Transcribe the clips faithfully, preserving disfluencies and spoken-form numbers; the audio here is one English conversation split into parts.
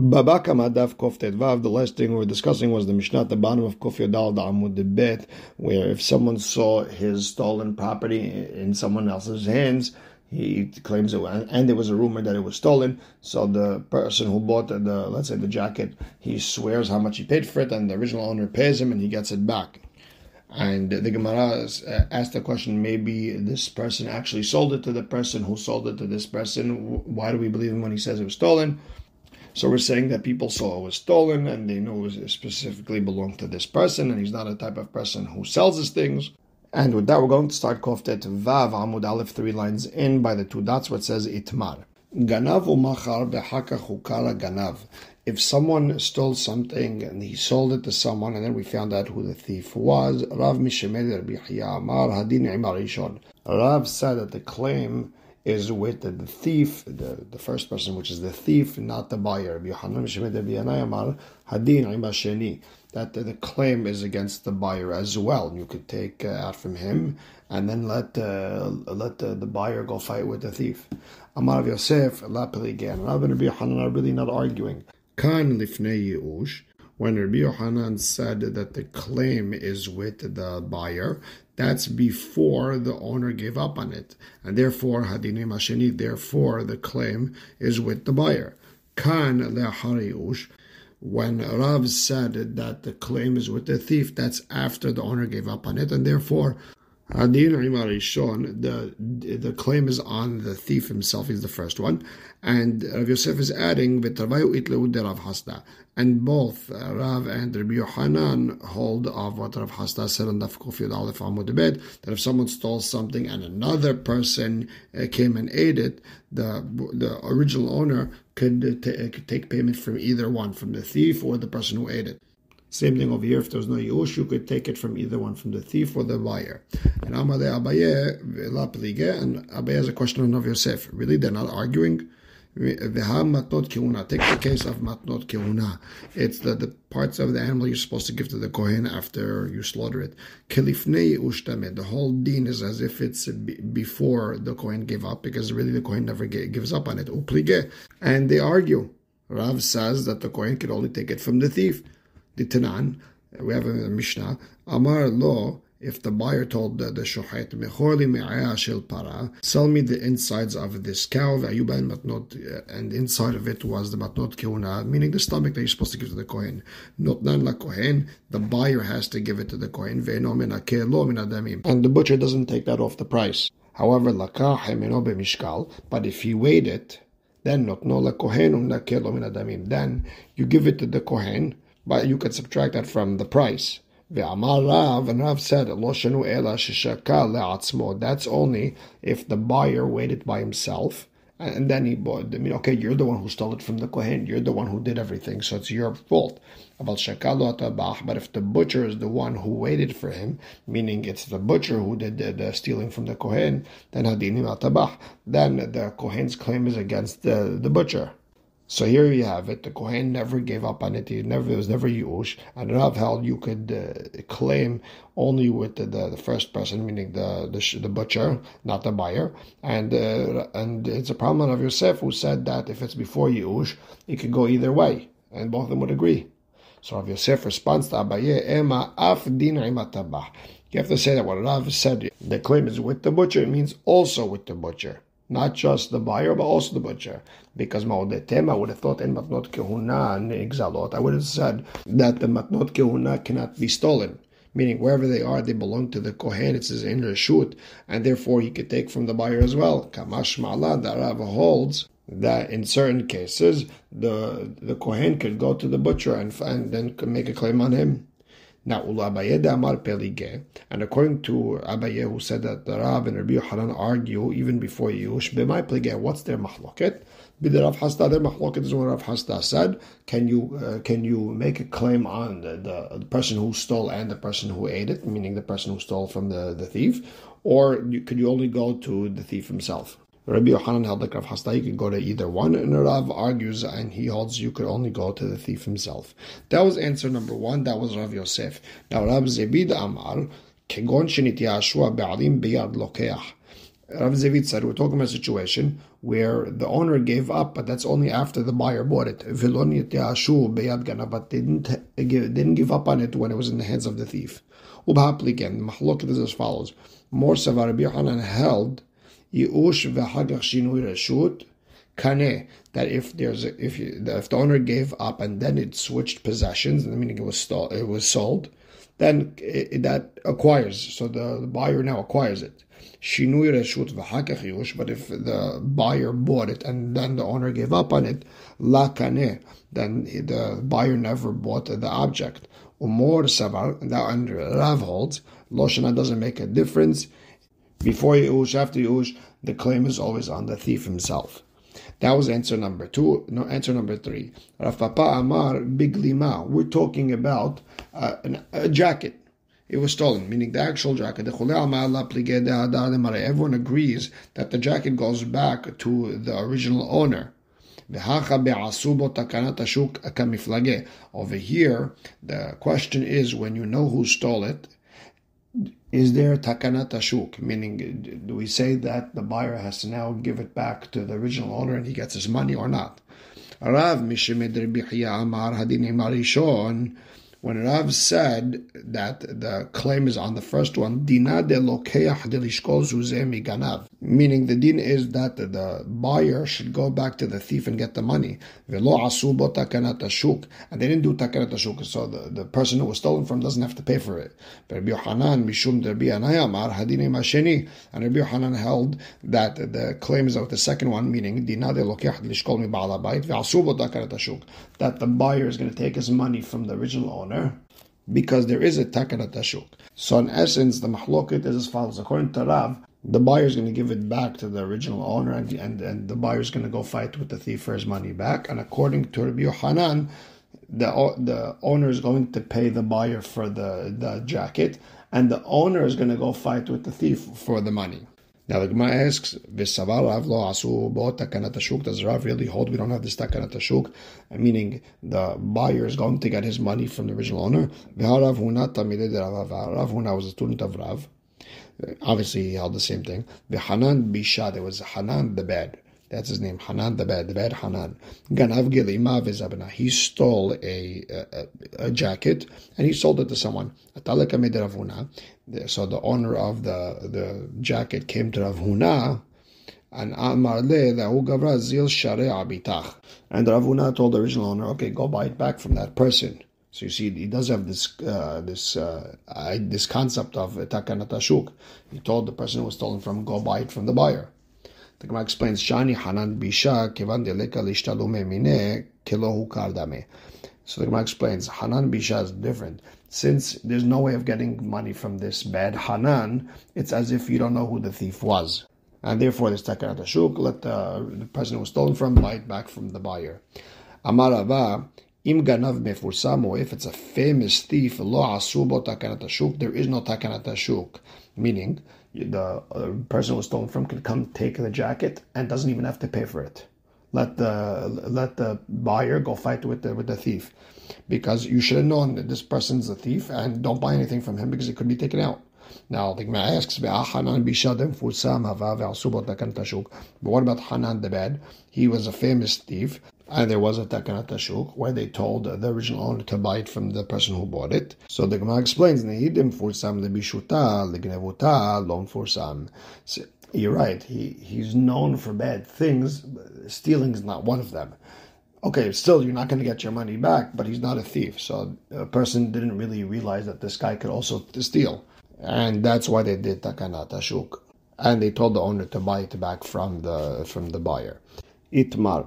Baba Kama Daf Koftet Vav. The last thing we were discussing was the Mishnah at the bottom of Kuf Yodal Amud Bet, where if someone saw his stolen property in someone else's hands, he claims it, and there was a rumor that it was stolen. So the person who bought the, the let's say the jacket, he swears how much he paid for it, and the original owner pays him, and he gets it back. And the Gemara asked the question: maybe this person actually sold it to the person who sold it to this person. Why do we believe him when he says it was stolen? So we're saying that people saw it was stolen, and they know it specifically belonged to this person, and he's not a type of person who sells his things. And with that, we're going to start Koftet Vav Amud Aleph, three lines in by the two dots, where it says Itmar. Ganav u'machar behakach hukara ganav. If someone stole something and he sold it to someone, and then we found out who the thief was, Rav Mishemed Rabbi Yahya Amar Hadin Imar Rishon. Rav said that the claim is with the thief, the, the first person, which is the thief, not the buyer. That the claim is against the buyer as well. You could take out from him and then let uh, let uh, the buyer go fight with the thief. Amar Yosef, again, Rav and Rabbi Yochanan are really not arguing. Kan lifnei Yeush. When Rabbi Yochanan said that the claim is with the buyer, that's before the owner gave up on it. And therefore, Hadinei Masheni, therefore the claim is with the buyer. Kan le'achar Yeush. When Rav said that the claim is with the thief, that's after the owner gave up on it. And therefore, Hadinei Marishon, the, the claim is on the thief himself, he's the first one. And Rav Yosef is adding, and both Rav and Rabbi Yochanan hold of what Rav Hasda said on Daf Kuf Yud Aleph Amud Bet, that if someone stole something and another person came and ate it, the the original owner could, t- could take payment from either one, from the thief or the person who ate it. Same thing over here. If there was no Yush, you could take it from either one, from the thief or the buyer. And Amale Abaye Lapelige, and Abaye has a question on Rav Yosef. Really, they're not arguing. Take the case of matnot kehuna. It's the, the parts of the animal you're supposed to give to the kohen after you slaughter it. The whole deen is as if it's before the kohen gave up, because really the kohen never gives up on it. And they argue. Rav says that the kohen can only take it from the thief. The Tanan, we have a Mishnah. Amar lo. If the buyer told the, the Shochet, Mechorli me'aya shel para, sell me the insides of this cow, and inside of it was the matnot keuna, meaning the stomach that you're supposed to give to the kohen. Notnan la kohen, the buyer has to give it to the kohen. And the butcher doesn't take that off the price. However, lakah hemeno b'mishkal, but if he weighed it, then notno la kohen umna kelo min adamim. Then you give it to the kohen, but you can subtract that from the price. Ve'amar Rav, and Rav said, Lo shenu ela sheshakal le'atzmo. That's only if the buyer weighed it by himself, and then he bought. I mean, okay, you're the one who stole it from the kohen. You're the one who did everything, so it's your fault. But if the butcher is the one who waited for him, meaning it's the butcher who did the, the stealing from the kohen, then hadini matabah. Then the kohen's claim is against the, the butcher. So here you have it. The kohen never gave up on it. He never, it was never Yush. And Rav held you could uh, claim only with the, the, the first person, meaning the the, the butcher, not the buyer. And uh, and it's a problem of Yosef, who said that if it's before Yush, it could go either way, and both of them would agree. So Rav Yosef responds to Abaye, Ema af din imatabah. You have to say that what Rav said, the claim is with the butcher. It means also with the butcher. Not just the buyer, but also the butcher. Because Ma'odetema, I would have thought in Matnot Kehuna Ne'igzalot, I would have said that the Matnot Kehuna cannot be stolen. Meaning, wherever they are, they belong to the Kohen, it's his inner shoot, and therefore he could take from the buyer as well. Kamash Ma'ala, the Rav holds that in certain cases, the, the Kohen could go to the butcher and, and then could make a claim on him. Now, and according to Abaye, who said that the Rav and Rabbi Yochanan argue even before Yush, b'may pligeh, what's their mahloket? B'de Rav Hasda, their mahloket is what Rav Hasda said. Can you uh, can you make a claim on the, the, the person who stole and the person who ate it, meaning the person who stole from the, the thief, or you, could you only go to the thief himself? Rabbi Yochanan held like Rav Hasda, you could go to either one, and Rav argues, and he holds you could only go to the thief himself. That was answer number one. That was Rav Yosef. Now Rav Zebid Amar, Kegon Shenit Yashua Ba'alim B'yad Lokeach. Rav Zevit said we're talking about a situation where the owner gave up, but that's only after the buyer bought it. But didn't give, didn't give up on it when it was in the hands of the thief. Ubahapliken, Mahloket is as follows. Morsa Rabbi Yochanan held Yush v'Hagach Shinui Reshut Kaneh, that if there's a, if you, if the owner gave up and then it switched possessions, meaning it was stole, it was sold, then it, that acquires. So the, the buyer now acquires it. Shinui Reshut v'Hagach Yush. But if the buyer bought it and then the owner gave up on it, La Kaneh, then the buyer never bought the object. Umor Savar, now under Rav holds Lo Shana doesn't make a difference. Before Yush, after Yush, the claim is always on the thief himself. That was answer number two. No, answer number three. Rav Papa Amar Biglima. We're talking about uh, an, a jacket. It was stolen, meaning the actual jacket. Everyone agrees that the jacket goes back to the original owner. Over here, the question is, when you know who stole it, is there takanat hashuk? Meaning, do we say that the buyer has to now give it back to the original owner and he gets his money or not? Rav Mishimed Rabbi Chiya Amar Hadinei Marishon, when Rav said that the claim is on the first one, Dina de lokeach de lishkol zuzeh miganav, meaning the din is that the buyer should go back to the thief and get the money. Velo asu bo takanat hashuk, and they didn't do takanat hashuk, so the, the person who was stolen from doesn't have to pay for it. Rabbi Yochanan mishum Rabbi Anai Amar hadinei masheni, and Rabbi Yochanan held that the claim is of the second one, meaning Dina de lokeach de lishkol mi baal habayit ve'asu bo takanat hashuk, that the buyer is going to take his money from the original owner, because there is a takanat hashuk. So in essence, the mahloket is as follows. According to Rav, the buyer is going to give it back to the original owner, and, and, and the buyer is going to go fight with the thief for his money back. And according to Rabbi Yochanan, the, the owner is going to pay the buyer for the, the jacket, and the owner is going to go fight with the thief for the money. Now the Gemara asks, "V'savar Rav lo asu bo takanat hashuk." Does Rav really hold we don't have this takanat hashuk? Meaning the buyer is going to get his money from the original owner. V'harav huna tamidei derav. Rav Huna was a student of Rav. Obviously, he held the same thing. V'Hanan bishad. It was Hanan the bad. That's his name. Hanan the bad. The bad Hanan. Ganav gilima v'zabna. He stole a, a a jacket and he sold it to someone. Ataleka midei Rav Huna. So the owner of the, the jacket came to Rav Huna and Amar le lehu gavra zil sharei abitach. And Rav Huna told the original owner, okay, go buy it back from that person. So you see, he does have this uh, this uh, I, this concept of takanat hashuk. He told the person who was stolen from, go buy it from the buyer. The Gemara explains, Shani Hanan bisha kevan deleka lishtalume mine kelohu kardame. So the Gemara explains, Hanan bisha is different. Since there's no way of getting money from this bad Hanan, it's as if you don't know who the thief was. And therefore, this takanat hashuk, let the, the person who was stolen from buy it back from the buyer. Amar Rava, im ganav mefursamo, if it's a famous thief, lo asu bo takanat hashuk, there is no takanat hashuk. Meaning, the person who was stolen from can come take the jacket and doesn't even have to pay for it. Let the let the buyer go fight with the with the thief, because you should have known that this person's a thief, and don't buy anything from him because it could be taken out. Now the Gemara asks, but what about Hanan the bad? He was a famous thief, and there was a takanat hashuk where they told the original owner to buy it from the person who bought it. So the Gemara explains, you're right. He he's known for bad things. Stealing is not one of them. Okay, still you're not going to get your money back, but he's not a thief. So a person didn't really realize that this guy could also steal, and that's why they did takanat hashuk, and they told the owner to buy it back from the from the buyer. Itmar,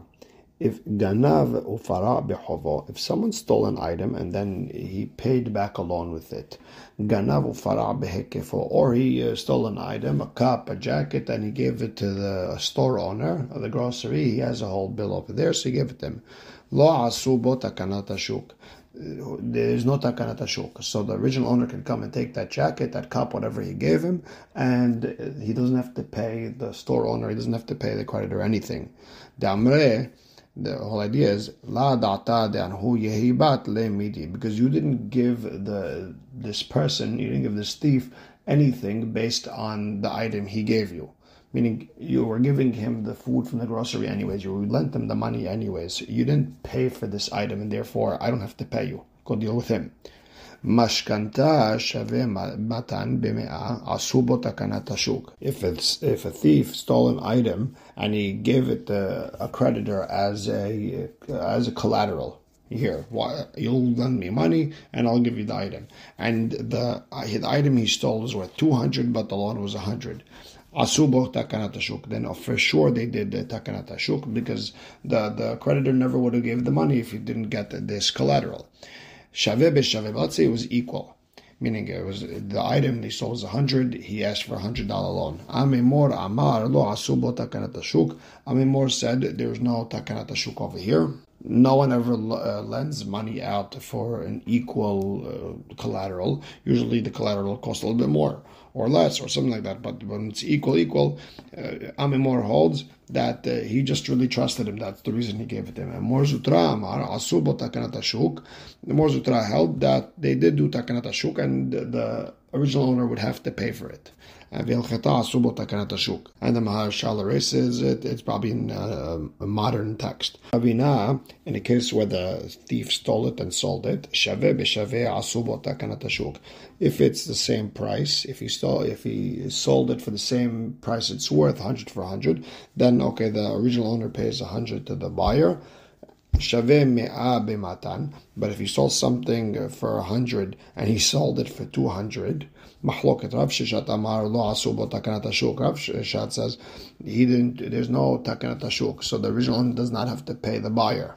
if ganav ufara bechovo, if someone stole an item and then he paid back a loan with it, ganav ufara behekefo, or he uh, stole an item, a cup, a jacket, and he gave it to the store owner of the grocery. He has a whole bill over there, so he gave it to him. Lo asu bo takanat hashuk. There is no takanat hashuk. So the original owner can come and take that jacket, that cup, whatever he gave him, and he doesn't have to pay the store owner. He doesn't have to pay the creditor anything. Damre. The whole idea is la data de anhu yehibat le midi, because you didn't give the this person, you didn't give this thief anything based on the item he gave you. meaning you were giving him the food from the grocery anyways, you lent him the money anyways, you didn't pay for this item, and therefore I don't have to pay you, go deal with him. If it's if a thief stole an item and he gave it to a creditor as a as a collateral, here, you'll lend me money and I'll give you the item, and the, the item he stole was worth two hundred, but the loan was one hundred. Then for sure they did the takanat hashuk, because the, the creditor never would have gave the money if he didn't get this collateral. Shaveh b'shaveh, let's say it was equal, meaning it was the item they sold was one hundred, he asked for a one hundred dollars loan. Amemor amar lo asu bo takanat hashuk. Amemor said there's no takanat hashuk over here. No one ever uh, lends money out for an equal uh, collateral. Usually the collateral costs a little bit more or less or something like that, but when it's equal equal, uh, Amemor holds that uh, he just really trusted him. That's the reason he gave it to him. And Mor Zutra Amar asu bo takanat hashuk. Mor Zutra held that they did do takanat hashuk and the original owner would have to pay for it. And the Maharshal erases it. It's probably in uh, a modern text. In a case where the thief stole it and sold it, if it's the same price, if he stole, if he sold it for the same price it's worth, one hundred for one hundred, then okay, the original owner pays one hundred to the buyer. But if he sold something for one hundred and he sold it for two hundred, Rav Shishat says he didn't, there's no takanat hashuk, so the original owner does not have to pay the buyer.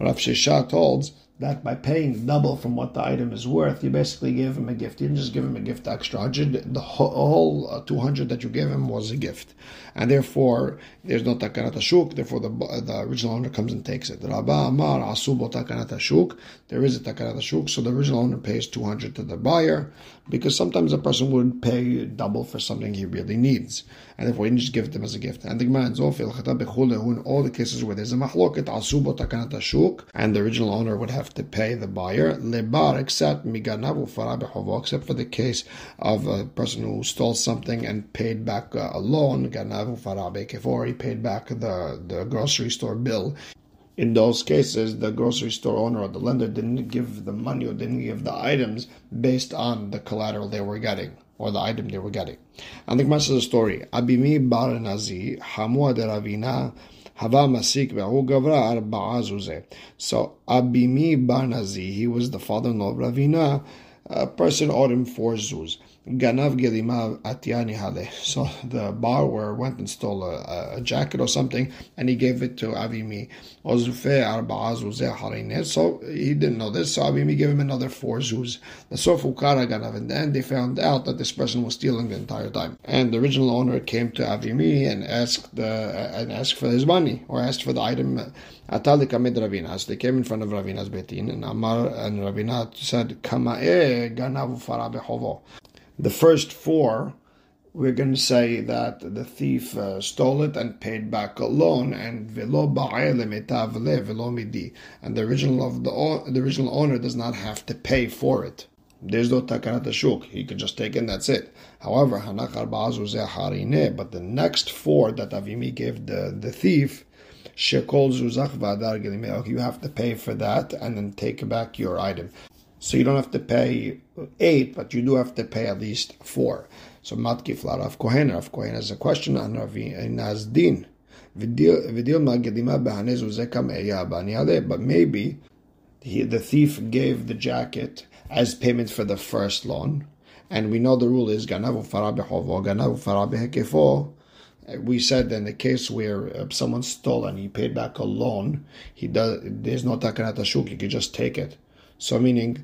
Rav Shishat holds that by paying double from what the item is worth, you basically gave him a gift. You didn't just give him a gift, extra one hundred. The whole two hundred that you gave him was a gift. And therefore, there's no takanat hashuk. Therefore, the, the original owner comes and takes it. Rabba Amar asu bo takanat hashuk. There is a takanat hashuk. So the original owner pays two hundred to the buyer, because sometimes a person would pay double for something he really needs. And therefore, you didn't just give it to him as a gift. And the Gemara in Zofil Chata Bechuleh, in all the cases where there's a mahloket, asu bo takanat hashuk, and the original owner would have to pay the buyer, lebar, except miganavu farabehova, except for the case of a person who stole something and paid back a loan, ganavu farabehova, he paid back the, the grocery store bill. In those cases, the grocery store owner or the lender didn't give the money or didn't give the items based on the collateral they were getting or the item they were getting. And the master of the story, Abimi bar Nazi, Hamua de Ravina. So Abimi bar Nazi, he was the father-in-law of Ravina. A person owed him four zuz. Ganav gelimav atiani hale. So the borrower went and stole a, a jacket or something, and he gave it to Abimi. Ozufe arba'a zuzeh harine. So he didn't know this, so Abimi gave him another four zuz. The sofukara ganav, and then they found out that this person was stealing the entire time. And the original owner came to Abimi and asked the uh, and asked for his money, or asked for the item. Atalika mid Ravinas. They came in front of Ravina's betin, and Amar and Ravina said, "Kama'e ganavu farabehovo." The first four, we're going to say that the thief uh, stole it and paid back a loan, and velo ba'e lemetav le velo midi, and the original of the the original owner does not have to pay for it. There's no takanat hashuk. He could just take it and that's it. However, hanachar ba'azuzeh harine, but the next four that Avimi gave the the thief, shekol zuzach v'adar gelimeh, you have to pay for that and then take back your item. So you don't have to pay eight, but you do have to pay at least four. So matkif la Rav Kohen. Rav Kohen has a question on Rav Nazdin. But maybe he, the thief gave the jacket as payment for the first loan, and we know the rule is ganavu farabehovo, ganavu farabehekefo. We said in the case where someone stole and he paid back a loan, he does. There's no takanat hashuk. He could just take it. So meaning,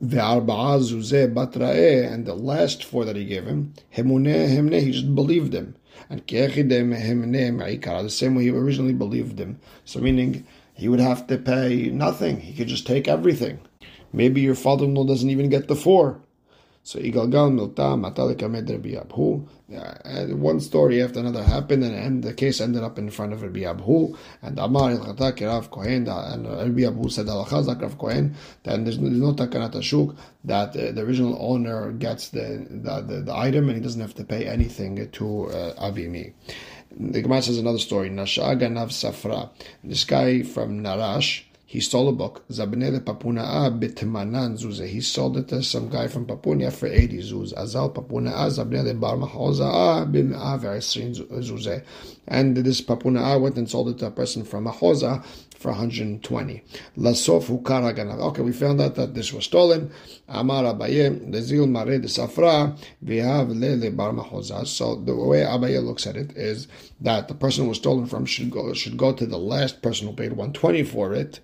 the arba'a zuzeh batrae, and the last four that he gave him, hemuneh hemneh, he just believed him, and ke'echidem hemneh me'ikara, the same way he originally believed him. So meaning, he would have to pay nothing. He could just take everything. Maybe your father-in-law doesn't even get the four. So Igalgal Milta Matalika Med Rabbi Abhu. One story after another happened, and, and the case ended up in front of Rabbi Abhu. And Amar Ilchata Rav Kohen, and Rabbi Abhu said Alachazak Rav Kohen. Then there's no Takanat Ashuk that uh, the original owner gets the the, the the item and he doesn't have to pay anything to uh, Avimi. The Gemara says another story. Nasha Ganav Safra. This guy from Narash, he stole a book. Zabnele Papunaa Bitmanan Zuze. He sold it to some guy from Papunia for eighty zuz. Azal Papunaa Zabnele Bar Mahoza Bim'a Verisrin Zuze. And this Papunaa went and sold it to a person from Mahoza for one hundred twenty. Lasofu Karaganav. Okay, we found out that this was stolen. Amar Abaye, the Zil Mare de Safra, we have Lele Bar Mahoza. So the way Abaye looks at it is that the person who was stolen from should go should go to the last person who paid one hundred twenty for it,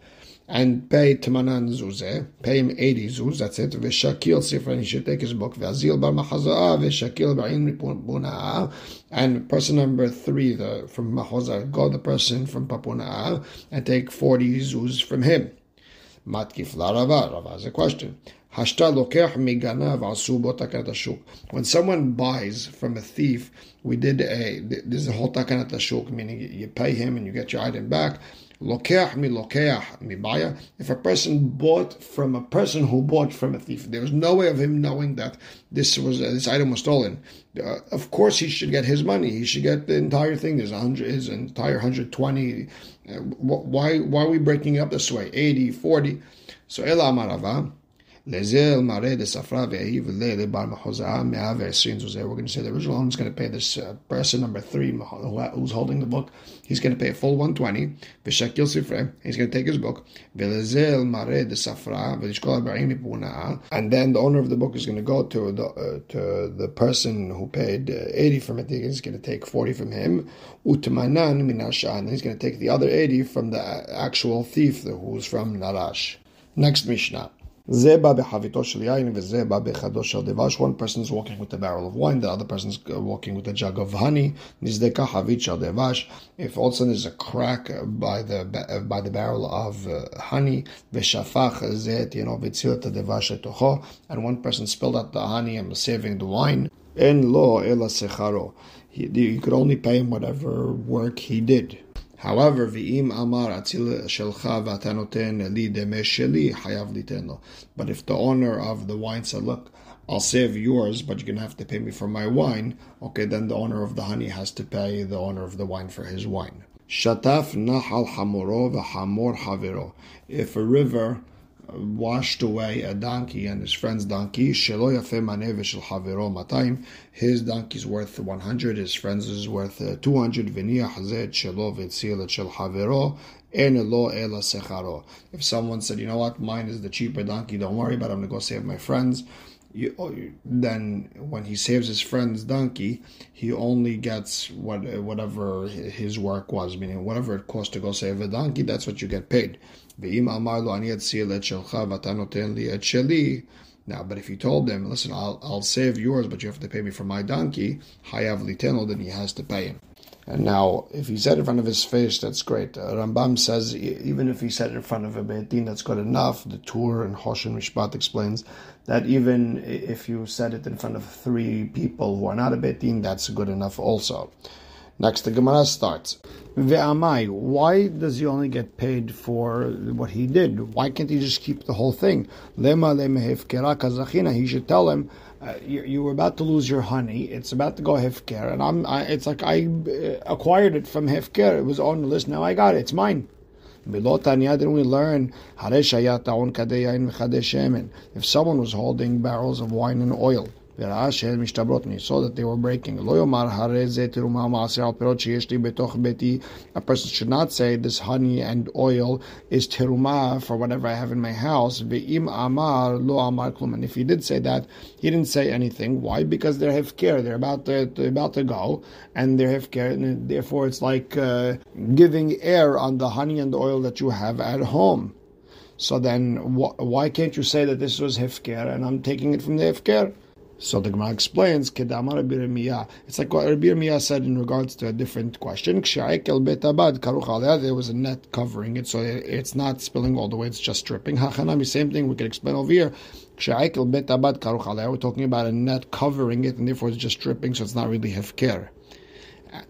and pay Tamanan Zuzeh, pay him eighty Zuz, that's it. Veshakil Sifra, and he should take his book. Vazil Bar Mahaza'a, Veshakil Ba'in Ripuna'a. And person number three, the from Mahoza, go the person from Papuna'a and take forty Zuz from him. Matkif La Rava, Rava has a question. When someone buys from a thief, we did a, this is a whole takanat ashuk, meaning you pay him and you get your item back. If a person bought from a person who bought from a thief, there was no way of him knowing that this was uh, this item was stolen. Uh, of course, he should get his money. He should get the entire thing. There's one hundred, his entire one hundred twenty. Uh, why why are we breaking up this way? eighty, forty. So Ela Amarava. We're going to say the original owner is going to pay this uh, person number three, who's holding the book. He's going to pay a full one hundred twenty. He's going to take his book. And then the owner of the book is going to go to the uh, to the person who paid uh, eighty from it. He's going to take forty from him. And he's going to take the other eighty from the actual thief who's from Narash. Next Mishnah. One person is walking with a barrel of wine, the other person is walking with a jug of honey. If all of a sudden there's a crack by the by the barrel of honey, and one person spilled out the honey and was saving the wine, you could only pay him whatever work he did. However, but if the owner of the wine said, look, I'll save yours, but you're going to have to pay me for my wine, okay, then the owner of the honey has to pay the owner of the wine for his wine. If a river washed away a donkey and his friend's donkey, his donkey's worth one hundred, his friend's is worth two hundred. If someone said, you know what, mine is the cheaper donkey, don't worry about it, I'm going to go save my friend's, you, then when he saves his friend's donkey, he only gets what whatever his work was, meaning whatever it cost to go save a donkey, that's what you get paid. Now, but if you told them, listen, I'll I'll save yours, but you have to pay me for my donkey, Hayav Liteno, then he has to pay him. And now, if he said in front of his face, that's great. Uh, Rambam says, even if he said in front of a Beit Din, that's good enough. The Tur and Chosh and Mishpat explains that even if you said it in front of three people who are not a Beit Din, that's good enough also. Next, the Gemara starts. Ve'amai, why does he only get paid for what he did? Why can't he just keep the whole thing? Lema lemehefkera kazachina. He should tell him, uh, you, you were about to lose your honey. It's about to go hefker, and I'm. I, it's like I acquired it from hefker. It was on the list. Now I got it. It's mine. Milotanya, didn't we learn? If someone was holding barrels of wine and oil, and he saw that they were breaking. A person should not say, this honey and oil is teruma for whatever I have in my house. And if he did say that, he didn't say anything. Why? Because they're hefker. They're about to, they're about to go, and they're hefker, and therefore it's like uh, giving air on the honey and the oil that you have at home. So then, wh- why can't you say that this was hefker, and I'm taking it from the hefker? So the Gemara explains, it's like what Rabbi Yirmiyah said in regards to a different question. There was a net covering it, so it's not spilling all the way, it's just dripping. Same thing we can explain over here. We're talking about a net covering it, and therefore it's just dripping, so it's not really hefker.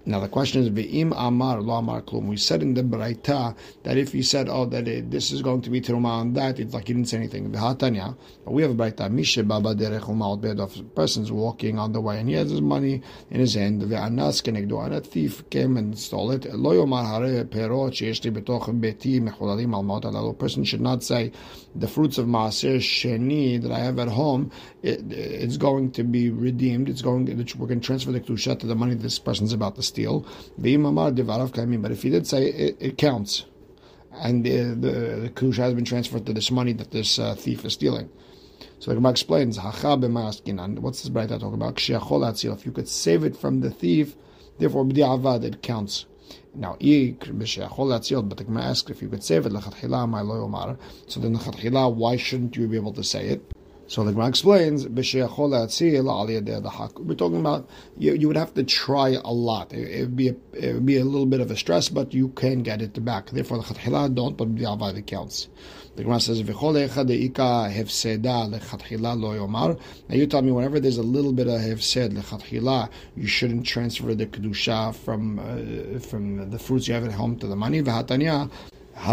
Now the question is, Ve'im amar lo amar klum. We said in the Braita that if you said, oh, that it, this is going to be Terumah on that, it's like you didn't say anything. V'hatanya, but we have a Braita, Mishe Baba Derech Umaot Be'edof, person's walking on the way, and he has his money in his hand. Ve'anas kenegdo, and a thief came and stole it. Lo yomar hare perot she'eshti betoch beti mechulalim al ma'ot alalu. A person should not say, the fruits of Maaser Sheni that I have at home, it, it's going to be redeemed, it's going, we're going to transfer the Kedusha to the money this person's about to steal. But if he did say it, it counts, and the, the, the kedusha has been transferred to this money that this uh, thief is stealing. So the Gemara explains, what's this Braita talk about? If you could save it from the thief, therefore b'diavad it counts. Now, but the Gemara asks, if you could save it, so then why shouldn't you be able to say it? So the Gemara explains, we're talking about you, you would have to try a lot. It, it, would be a, it would be a little bit of a stress, but you can get it back. Therefore, the Chatchila don't, but the Avad counts. The Gemara says, now you tell me, whenever there's a little bit of hefsed lechatchila, you shouldn't transfer the kedusha from uh, from the fruits you have at home to the money. V'hatanya, if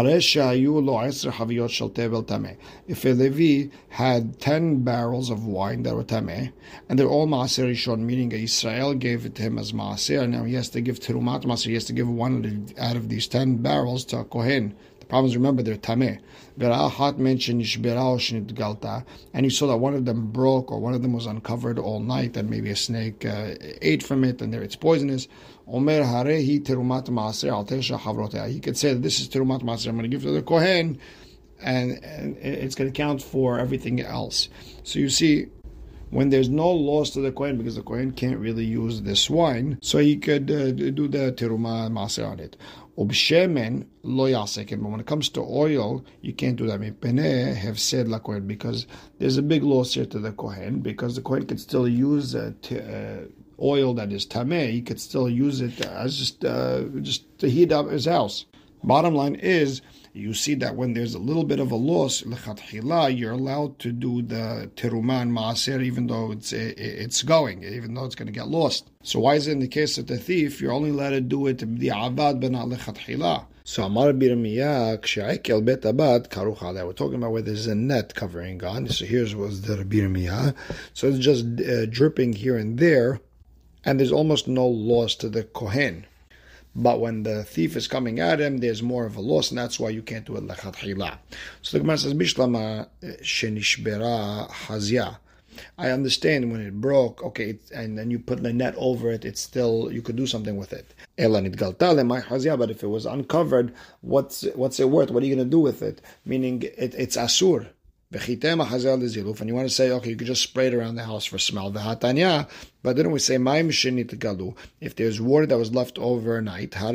a Levi had ten barrels of wine that were tameh, and they're all maaser rishon, meaning Israel gave it to him as maaser, now he has to give terumat maaser, he has to give one out of these ten barrels to a kohen. The problem is, remember, they're tameh. And you saw that one of them broke, or one of them was uncovered all night, and maybe a snake uh, ate from it, and there it's poisonous. Omer harehi terumat maaser al tesha havroteh. He could say that this is terumat maaser, I'm going to give to the kohen, and, and it's going to count for everything else. So you see, when there's no loss to the kohen, because the kohen can't really use this wine, so he could uh, do the terumah maaser on it. Obshemen lo yasekin, but when it comes to oil, you can't do that. Mipnei hefsed la kohen, because there's a big loss here to the kohen, because the kohen could still use uh, t- uh, oil that is tameh. He could still use it as just uh, just to heat up his house. Bottom line is, you see that when there's a little bit of a loss, l'chatchila, you're allowed to do the terumah and maaser, even though it's it's going, even though it's going to get lost. So why is it in the case of the thief, you're only allowed to do it b'di'avad but not l'chatchila? So Amar Birmiyah, Ksha'ikel bet abad karuchala. We're talking about where there's a net covering on. So here's was the Birmiyah. So it's just uh, dripping here and there, and there's almost no loss to the kohen. But when the thief is coming at him, there's more of a loss, and that's why you can't do it lechatchila. So the Gemara says, "Bishlama shenishbera hazia." I understand when it broke, okay, and then you put the net over it, it's still, you could do something with it. Ela nitgalta lemay hazia, but if it was uncovered, what's what's it worth? What are you going to do with it? Meaning, it, it's asur. And you want to say, okay, you can just spray it around the house for smell. But then we say, if there's water that was left overnight, I'll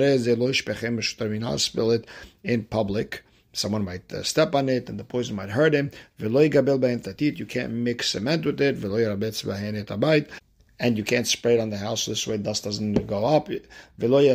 spill it in public. Someone might step on it, and the poison might hurt him. You can't mix cement with it. And you can't spray it on the house, so this way dust doesn't go up. You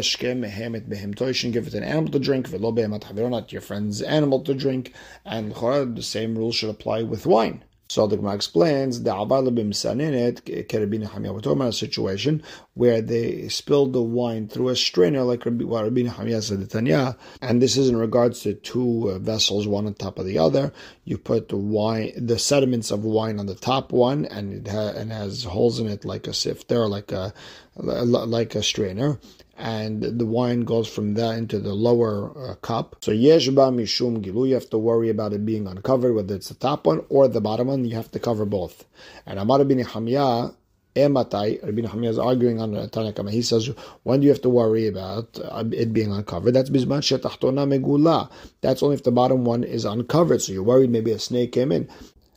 shouldn't give it an animal to drink, not your friend's animal to drink. And the same rule should apply with wine. So the Gemara explains, we're talking about a situation where they spilled the wine through a strainer, like what Rabbi Nehemiah said, Tanya, and this is in regards to two vessels, one on top of the other. You put the wine, the sediments of wine on the top one, and it ha- and has holes in it like a sifter, or like a like a strainer. And the wine goes from that into the lower uh, cup. So yesh ba mishum gilu, you have to worry about it being uncovered, whether it's the top one or the bottom one. You have to cover both. And Amar Rabbi Nehemiah, ematai, Rabbi Nehemiah is arguing on the Tana Kama. He says, when do you have to worry about it being uncovered? That's bizman shetachtonah megula. That's only if the bottom one is uncovered. So you're worried maybe a snake came in.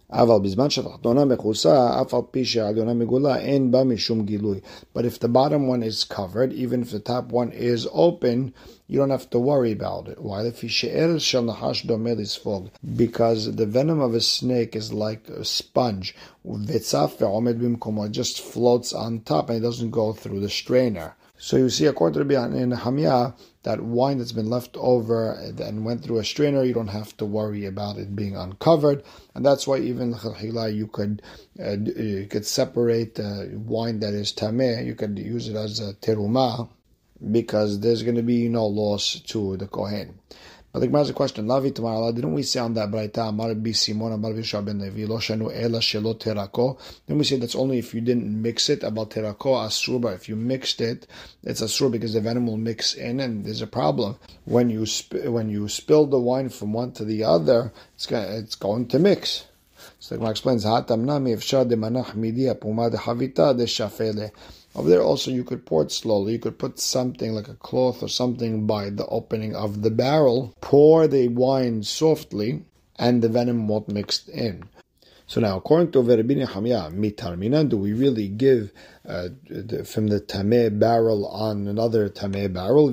But if the bottom one is covered, even if the top one is open, you don't have to worry about it. Why? Because the venom of a snake is like a sponge. It just floats on top and it doesn't go through the strainer. So you see, according to Rabbi Nehemiah, that wine that's been left over and went through a strainer, you don't have to worry about it being uncovered, and that's why even Chilchila you could uh, you could separate uh, wine that is tameh. You could use it as a terumah because there's going to be no loss to the kohen. I think there's a question. Lavi Tamala, didn't we say on that Braita, Amar Bi Simon, Amar Bi Shua ben Levi, Lo Shanu Ela Shelo Terako? Then we say that's only if you didn't mix it, about Terako Asruba. If you mixed it, it's Asruba because the venom will mix in and there's a problem. When you sp- when you spill the wine from one to the other, it's, gonna, it's going to mix. So the Gemara explains, Hatam Nami, Efshar de Manach Midia, Puma de Havita de Shafele. Over there also you could pour it slowly. You could put something like a cloth or something by the opening of the barrel. Pour the wine softly and the venom won't mix in. So now according to Rabbi Nehemiah, mitarminan, do we really give uh, from the tameh barrel on another tameh barrel?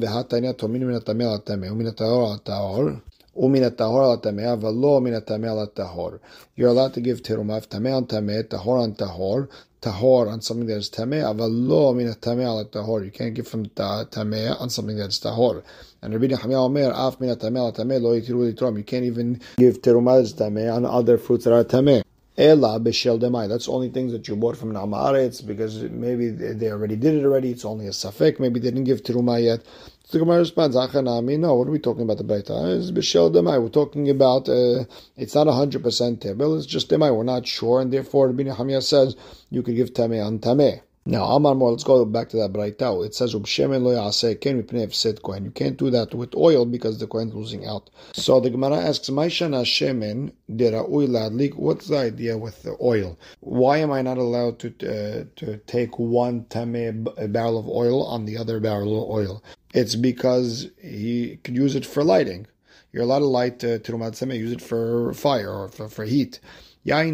You're allowed to give terumah of tameh on tameh, tahor on tahor, tahor on something that is tameh, avalo mina tameh ala tahor. You can't give from tameh on something that is tahor. And Rabbi Nehemiah Omer, af mina tameh ala tameh lo yitiru litrom. You can't even give terumah as tameh on other fruits that are tameh. Ela b'shel demai. That's only things that you bought from Na'am Haaretz because maybe they already did it already. It's only a safek. Maybe they didn't give terumah yet. So the Gemara responds, Achanami, no, what are we talking about the Breita? It's b'shel demai. We're talking about, uh, it's not one hundred percent table, it's just demai. We're not sure, and therefore Rabbi Nehemiah says, you could give tameh on tameh. Now, Amar Mor, let's go back to that Breita. It says, Ubshemen lo ya'aseh ken mipnei hafsed kohen. You can't do that with oil because the kohen is losing out. So the Gemara asks, Maishana shemen dera'ui ladlik. What's the idea with the oil? Why am I not allowed to uh, to take one tameh barrel of oil on the other barrel of oil? It's because he could use it for lighting. You're allowed to light terumah tameh, use it for fire or for, for heat. What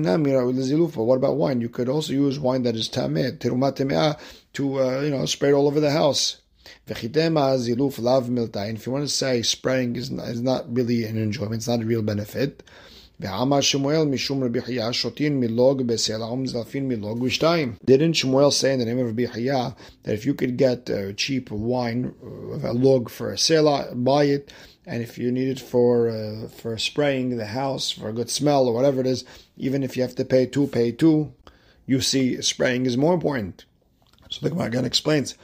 about wine? You could also use wine that is tameh, terumah tameh, to uh, you know spread all over the house. If you want to say spraying is not, is not really an enjoyment, it's not a real benefit. Didn't Shmuel say in the name of Rabbi Chaya that if you could get uh, cheap wine, uh, a log for a selah, buy it, and if you need it for uh, for spraying the house, for a good smell or whatever it is, even if you have to pay two, pay two, you see spraying is more important. So the Gemara again explains,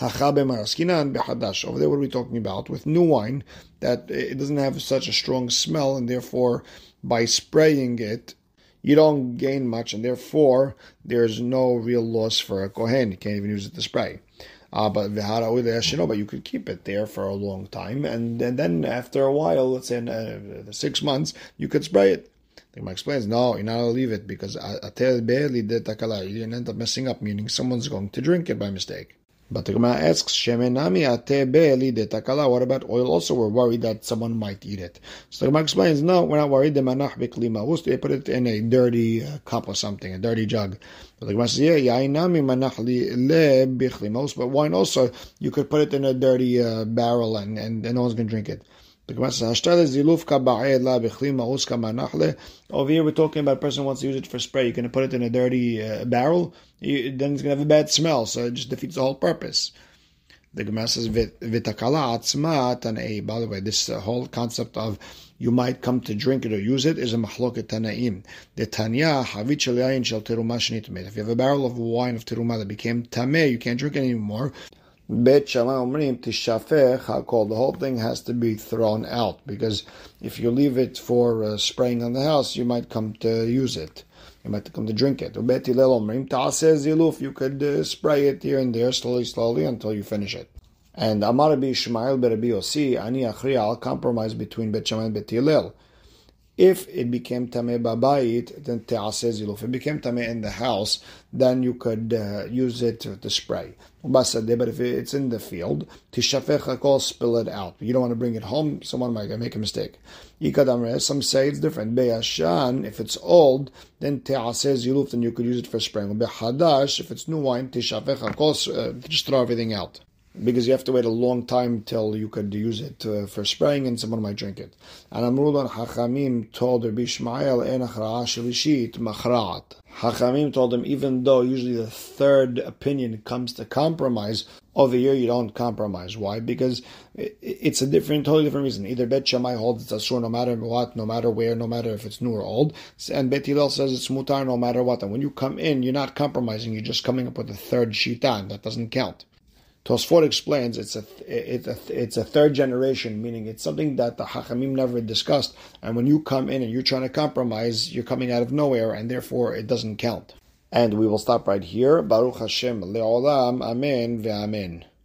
over there what are we talking about? With new wine, that it doesn't have such a strong smell and therefore by spraying it, you don't gain much, and therefore there's no real loss for a kohen. You can't even use it to spray. Uh, but but you could keep it there for a long time, and, and then after a while, let's say in, uh, six months, you could spray it. The Gemara explains, no, you're not going to leave it because you end up messing up, meaning someone's going to drink it by mistake. But the Gemara asks, what about oil? Also, we're worried that someone might eat it. So the Gemara explains, no, we're not worried. They put it in a dirty cup or something, a dirty jug. But the Gemara says, yeah, but wine also, you could put it in a dirty uh, barrel and, and, and no one's going to drink it. Over here we're talking about a person who wants to use it for spray. You're going to put it in a dirty uh, barrel, you, then it's going to have a bad smell, so it just defeats the whole purpose. The Gemara says, by the way, this uh, whole concept of you might come to drink it or use it is a machloket tanaim. The tanya havit shel yayin shel terumah shnitmeh. If you have a barrel of wine of terumah that became tameh, you can't drink it anymore. The whole thing has to be thrown out because if you leave it for uh, spraying on the house, you might come to use it. You might come to drink it. You could uh, spray it here and there, slowly, slowly, until you finish it. And Amar Rabbi Ishmael b'Rabbi Yossi, Ani Achri, I'll compromise between Bet Shammai and Bet Hillel. If it became tameh babayit, then te'aseh ziluf. If it became tameh in the house, then you could uh, use it to, to spray. But if it's in the field, tishafech hakol, spill it out. You don't want to bring it home. Someone might make a mistake. Some say it's different. Be'ashan, if it's old, then te'aseh ziluf, then you could use it for spraying. Be'hadash, if it's new wine, tishafech hakol, just throw everything out. Because you have to wait a long time till you could use it uh, for spraying, and someone might drink it. And Amrullah Hachamim told Rabbi Ishmael, En Achra'ah Shalishit Machra'at. Hachamim told him, even though usually the third opinion comes to compromise, over here you don't compromise. Why? Because it's a different, totally different reason. Either Bet Shammai holds it's asur no matter what, no matter where, no matter if it's new or old, and Bet Hillel says it's mutar no matter what. And when you come in, you're not compromising, you're just coming up with a third shita, and that doesn't count. Tosfot explains it's a it's a it's a third generation, meaning it's something that the Hachamim never discussed. And when you come in and you're trying to compromise, you're coming out of nowhere, and therefore it doesn't count. And we will stop right here. Baruch Hashem le'olam, amen ve'amen.